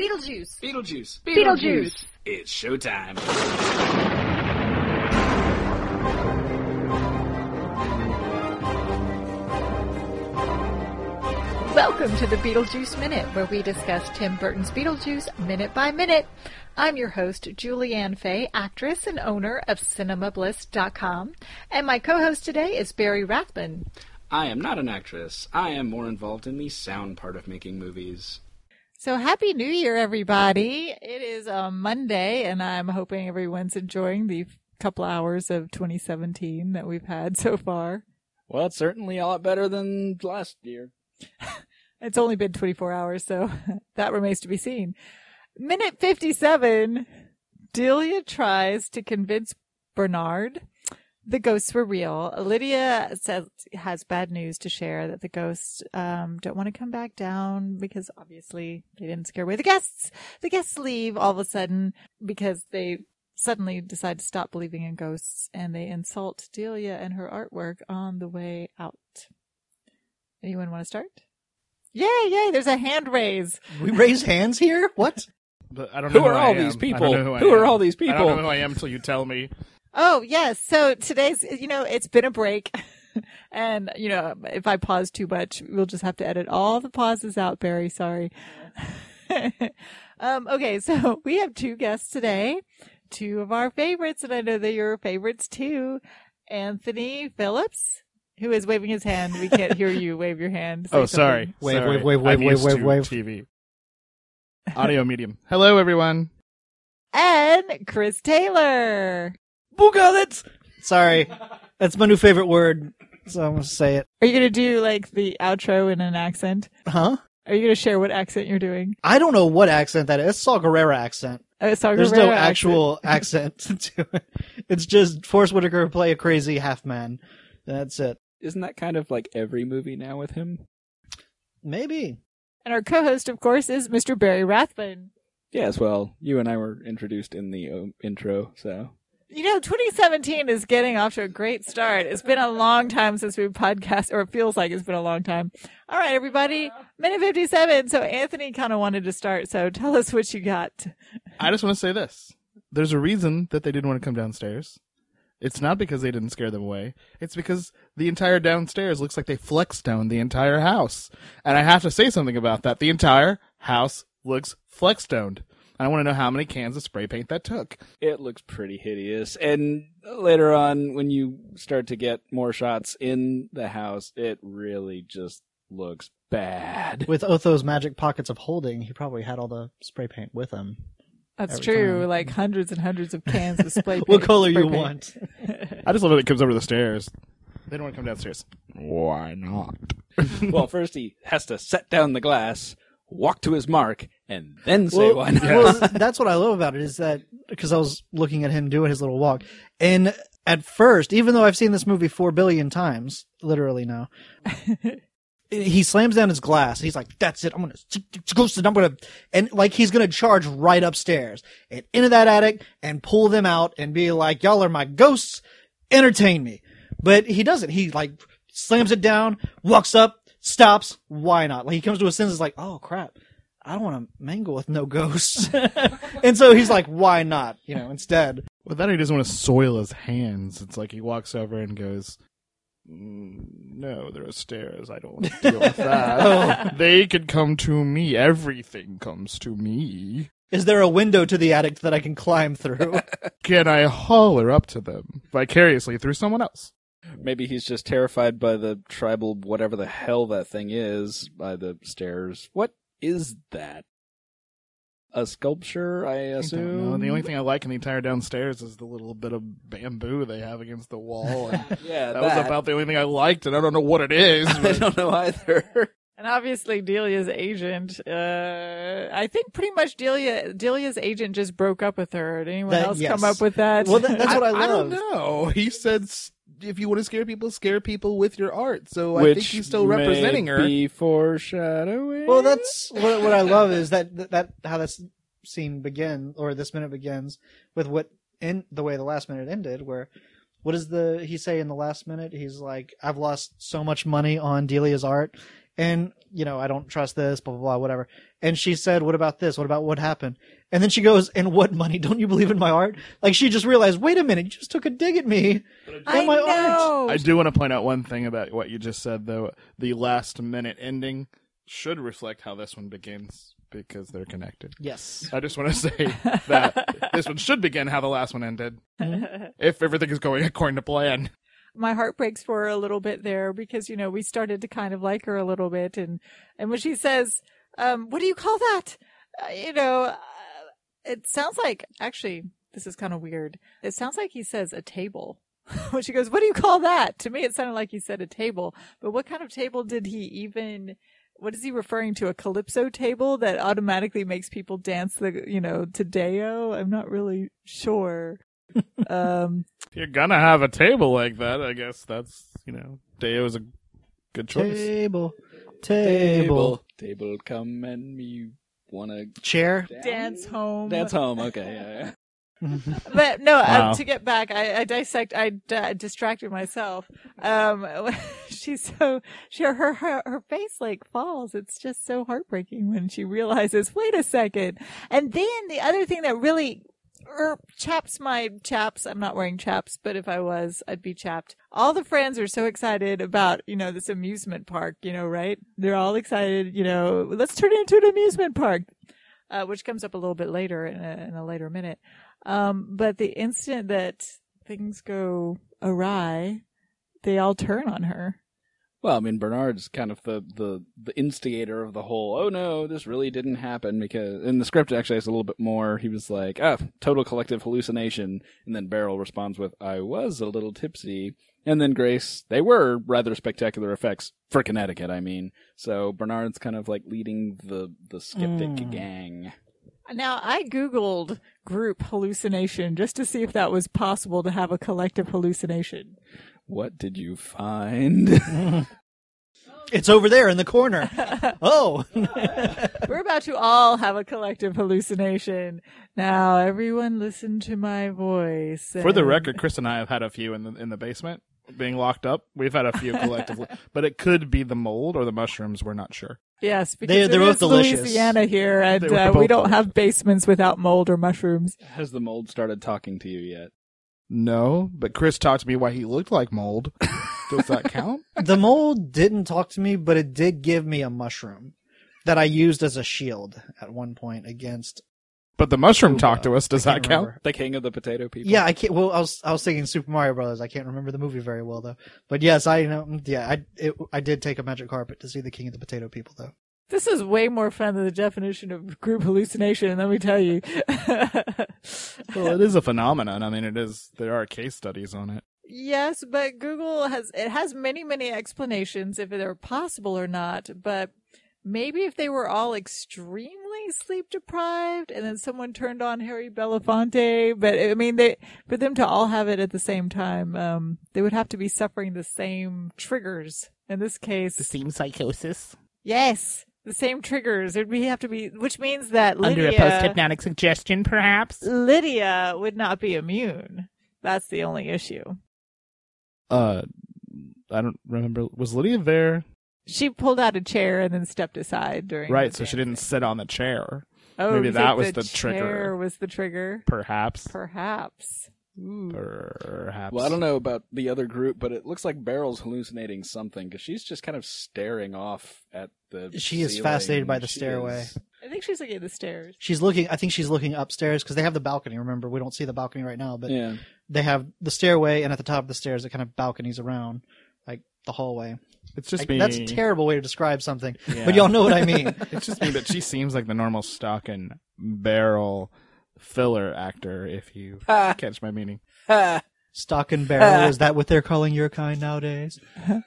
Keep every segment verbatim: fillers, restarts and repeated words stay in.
Beetlejuice. Beetlejuice. Beetlejuice. Beetlejuice. It's showtime. Welcome to the Beetlejuice Minute, where we discuss Tim Burton's Beetlejuice minute by minute. I'm your host, Julianne Fay, actress and owner of cinema bliss dot com. And my co-host today is Barry Rathbun. I am not an actress. I am more involved in the sound part of making movies. So happy New Year, everybody. It is a Monday, and I'm hoping everyone's enjoying the couple hours of twenty seventeen that we've had so far. Well, it's certainly a lot better than last year. It's only been twenty-four hours, so that remains to be seen. Minute fifty-seven, Delia tries to convince Bernard the ghosts were real. Lydia says has bad news to share that the ghosts um, don't want to come back down because obviously they didn't scare away the guests. The guests leave all of a sudden because they suddenly decide to stop believing in ghosts, and they insult Delia and her artwork on the way out. Anyone want to start? Yay, yay, there's a hand raise. We raise hands here? What? But I don't know who, who are all these people? Who, who are all these people? I don't know who I am until you tell me. Oh, yes. So today's, you know, it's been a break. And, you know, if I pause too much, we'll just have to edit all the pauses out, Barry. Sorry. um, okay. So we have two guests today, two of our favorites. And I know they're your favorites too. Anthony Phillips, who is waving his hand. We can't hear you. Wave your hand. Oh, sorry. Wave, sorry. wave, wave, wave, I'm wave, used wave, to wave. T V. Audio medium. Hello, everyone. And Chris Taylor. Booga, that's... Sorry. That's my new favorite word, so I'm going to say it. Are you going to do, like, the outro in an accent? Huh? Are you going to share what accent you're doing? I don't know what accent that is. It's Saul Guerrero accent. Oh, it's Saul Guerrero There's no accent. actual accent to it. It's just Forrest Whitaker play a crazy half-man. That's it. Isn't that kind of like every movie now with him? Maybe. And our co-host, of course, is Mister Barry Rathbun. Yes, well, you and I were introduced in the um, intro, so... You know, twenty seventeen is getting off to a great start. It's been a long time since we've podcast, or it feels like it's been a long time. All right, everybody, minute fifty-seven. So Anthony kind of wanted to start, so tell us what you got. I just want to say this. There's a reason that they didn't want to come downstairs. It's not because they didn't scare them away. It's because the entire downstairs looks like they flexed down the entire house. And I have to say something about that. The entire house looks flexed-stoned. I want to know how many cans of spray paint that took. It looks pretty hideous. And later on, when you start to get more shots in the house, it really just looks bad. With Otho's magic pockets of holding, he probably had all the spray paint with him. That's true. Time. Like hundreds and hundreds of cans of spray paint. What color you paint. want? I just love that it comes over the stairs. They don't want to come downstairs. Why not? Well, first he has to set down the glass, walk to his mark, and then say well, one. Well, that's what I love about it is that, because I was looking at him doing his little walk, and at first, even though I've seen this movie four billion times, literally now, he slams down his glass, and he's like, that's it, I'm going to, I'm going to, and like he's going to charge right upstairs, and into that attic, and pull them out, and be like, y'all are my ghosts, entertain me. But he doesn't. He like slams it down, walks up, stops. Why not? Like he comes to his senses, like, oh crap, I don't want to mingle with no ghosts. And so he's like, why not? You know, instead. Well, then he doesn't want to soil his hands. It's like he walks over and goes, mm, no, there are stairs. I don't want to deal with that. Oh, they could come to me. Everything comes to me. Is there a window to the attic that I can climb through? Can I holler up to them vicariously through someone else? Maybe he's just terrified by the tribal whatever the hell that thing is by the stairs. What is that? A sculpture, I assume? I the only thing I like in the entire downstairs is the little bit of bamboo they have against the wall. And yeah, that, that was about the only thing I liked, and I don't know what it is. But... I don't know either. And obviously Delia's agent, uh, I think pretty much Delia, Delia's agent just broke up with her. Did anyone that, else yes. come up with that? Well, that, that's I, what I love. I don't know. He said... If you want to scare people, scare people with your art. So Which I think he's still representing her. Which may be foreshadowing. Well, that's what, what I love is that, that that how this scene begins, or this minute begins, with what in the way the last minute ended. Where what does the he say in the last minute? He's like, "I've lost so much money on Delia's art," And, you know, I don't trust this, blah, blah, blah, whatever. And she said, what about this? What about what happened? And then she goes, and what money? Don't you believe in my art? Like, she just realized, wait a minute, you just took a dig at me. I my know. Art. I do want to point out one thing about what you just said, though. The last minute ending should reflect how this one begins, because they're connected. Yes. I just want to say that this one should begin how the last one ended, if everything is going according to plan. My heart breaks for her a little bit there, because, you know, we started to kind of like her a little bit. And, and when she says, um, what do you call that? Uh, you know, uh, it sounds like, actually, this is kind of weird. It sounds like he says a table. When she goes, what do you call that? To me, it sounded like he said a table. But what kind of table did he even... What is he referring to? A calypso table that automatically makes people dance the, you know, Te Deum? I'm not really sure. Um, if you're gonna have a table like that, I guess that's, you know, Deo is a good choice. Table, table, table, come and you want to chair dance, dance home, dance home. Okay, yeah, yeah. But no, wow. um, to get back, I, I dissect, I uh, distracted myself. Um, she's so she her, her her face like falls. It's just so heartbreaking when she realizes, wait a second. And then the other thing that really Er, chaps my chaps. I'm not wearing chaps, but if I was, I'd be chapped. All the friends are so excited about, you know, this amusement park, you know, right? They're all excited, you know, let's turn it into an amusement park, uh, which comes up a little bit later in a, in a later minute. Um, but the instant that things go awry, they all turn on her. Well, I mean, Bernard's kind of the, the, the instigator of the whole, oh, no, this really didn't happen, because in the script, actually, it's a little bit more. He was like, ah, total collective hallucination. And then Beryl responds with, I was a little tipsy. And then Grace, they were rather spectacular effects for Connecticut, I mean. So Bernard's kind of like leading the, the skeptic mm. gang. Now, I Googled group hallucination just to see if that was possible to have a collective hallucination. What did you find? It's over there in the corner. Oh. We're about to all have a collective hallucination. Now, everyone listen to my voice. And... For the record, Chris and I have had a few in the, in the basement being locked up. We've had a few collectively, but it could be the mold or the mushrooms. We're not sure. Yes, because they, they're both delicious. Louisiana here, and uh, we don't have basements without mold or mushrooms. Has the mold started talking to you yet? No, but Chris talked to me why he looked like mold. Does that count? The mold didn't talk to me, but it did give me a mushroom that I used as a shield at one point against. But the mushroom Uba. Talked to us. Does that remember. Count? The king of the potato people. Yeah, I can't. Well, I was I was thinking Super Mario Brothers. I can't remember the movie very well though. But yes, I know. Yeah, I it, I did take a magic carpet to see the king of the potato people though. This is way more fun than the definition of group hallucination, let me tell you. Well, it is a phenomenon. I mean, it is. There are case studies on it. Yes, but Google has it has many, many explanations if they're possible or not. But maybe if they were all extremely sleep deprived, and then someone turned on Harry Belafonte, but I mean, they for them to all have it at the same time, um, they would have to be suffering the same triggers. In this case, the same psychosis. Yes. The same triggers. It would be, have to be, which means that Lydia... Under a post-hypnotic suggestion, perhaps? Lydia would not be immune. That's the only issue. Uh, I don't remember. Was Lydia there? She pulled out a chair and then stepped aside during... Right, so she didn't sit on the chair. Oh, maybe that was the, the trigger. Chair was the trigger. Perhaps. Perhaps. Ooh. Perhaps. Well, I don't know about the other group, but it looks like Beryl's hallucinating something because she's just kind of staring off at the. She ceiling. Is fascinated by the she stairway. Is... I think she's looking at the stairs. She's looking. I think she's looking upstairs because they have the balcony. Remember, we don't see the balcony right now, but yeah. They have the stairway, and at the top of the stairs, it kind of balconies around like the hallway. It's just like, me. That's a terrible way to describe something, yeah. But y'all know what I mean. It's just me, but she seems like the normal stock and Beryl. Filler actor, if you ah. catch my meaning. Ah. Stock and barrel, ah. is that what they're calling your kind nowadays?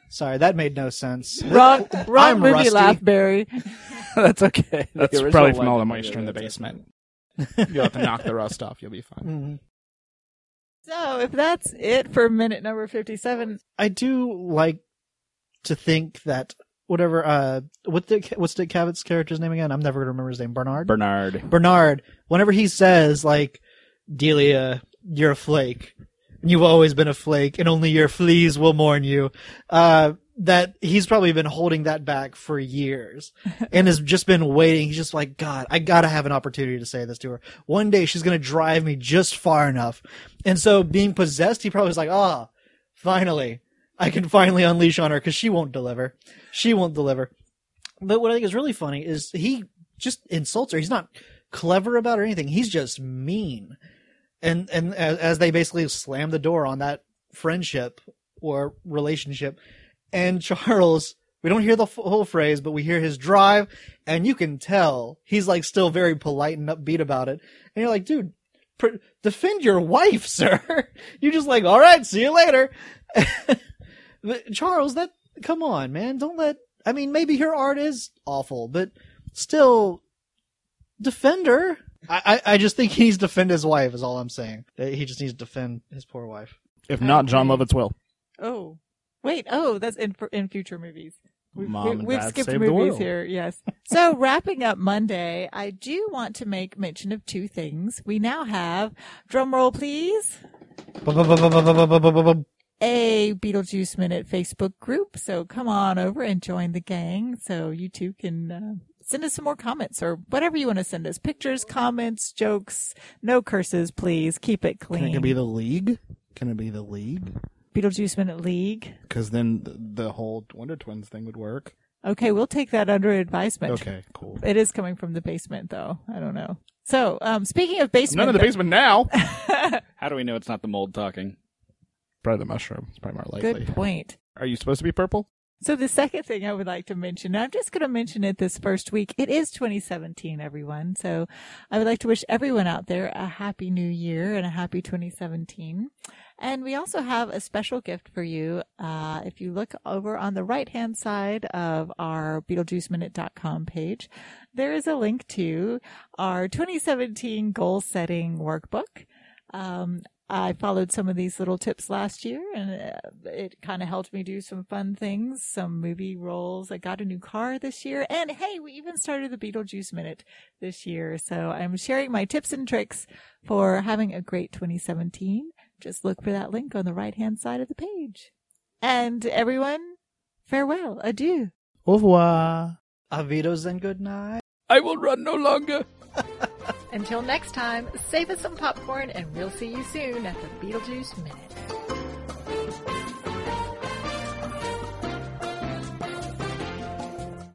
Sorry, that made no sense. Wrong, wrong movie rusty. Laugh, Barry. That's okay. That's probably from all the moisture in the basement. You'll have to knock the rust off. You'll be fine. Mm-hmm. So, if that's it for minute number fifty-seven. I do like to think that Whatever, uh, what's Dick, what's Dick Cavett's character's name again? I'm never going to remember his name. Bernard? Bernard. Bernard. Whenever he says, like, Delia, you're a flake. You've always been a flake, and only your fleas will mourn you. Uh, that he's probably been holding that back for years and has just been waiting. He's just like, God, I gotta have an opportunity to say this to her. One day she's gonna drive me just far enough. And so being possessed, he probably was like, ah, oh, finally, I can finally unleash on her because she won't deliver. She won't deliver. But what I think is really funny is he just insults her. He's not clever about her or anything. He's just mean. And, and as, as they basically slam the door on that friendship or relationship. And Charles, we don't hear the f- whole phrase, but we hear his drive, and you can tell he's like still very polite and upbeat about it. And you're like, dude, pr- defend your wife, sir. You're just like, all right, see you later. Charles, that, come on, man. Don't let, I mean, maybe her art is awful, but still defend her. I, I, I just think he needs to defend his wife is all I'm saying. He just needs to defend his poor wife. If not, John Lovitz will. Oh. Wait, oh, that's in in future movies. We've, Mom and we've Dad skipped movies here, yes. So wrapping up Monday, I do want to make mention of two things. We now have, drum roll please, a Beetlejuice Minute Facebook group. So come on over and join the gang so you two can uh, send us some more comments or whatever you want to send us. Pictures, comments, jokes, no curses, please. Keep it clean. Can it be the league? Can it be the league? Beetlejuice Minute League. Because then the whole Wonder Twins thing would work. Okay, we'll take that under advisement. Okay, cool. It is coming from the basement, though. I don't know. So, um, speaking of basement... None of the th- basement now! How do we know it's not the mold talking? Probably the mushroom. It's probably more likely. Good point. Are you supposed to be purple? So the second thing I would like to mention, and I'm just going to mention it this first week, it is twenty seventeen, everyone. So I would like to wish everyone out there a happy new year and a happy twenty seventeen. And we also have a special gift for you. Uh, if you look over on the right-hand side of our Beetlejuice Minute dot com page, there is a link to our twenty seventeen goal-setting workbook. Um, I followed some of these little tips last year, and it kind of helped me do some fun things, some movie roles. I got a new car this year, and hey, we even started the Beetlejuice Minute this year. So I'm sharing my tips and tricks for having a great twenty seventeen. Just look for that link on the right-hand side of the page. And everyone, farewell, adieu. Au revoir. Avidos and good night. I will run no longer. Until next time, save us some popcorn and we'll see you soon at the Beetlejuice Minute.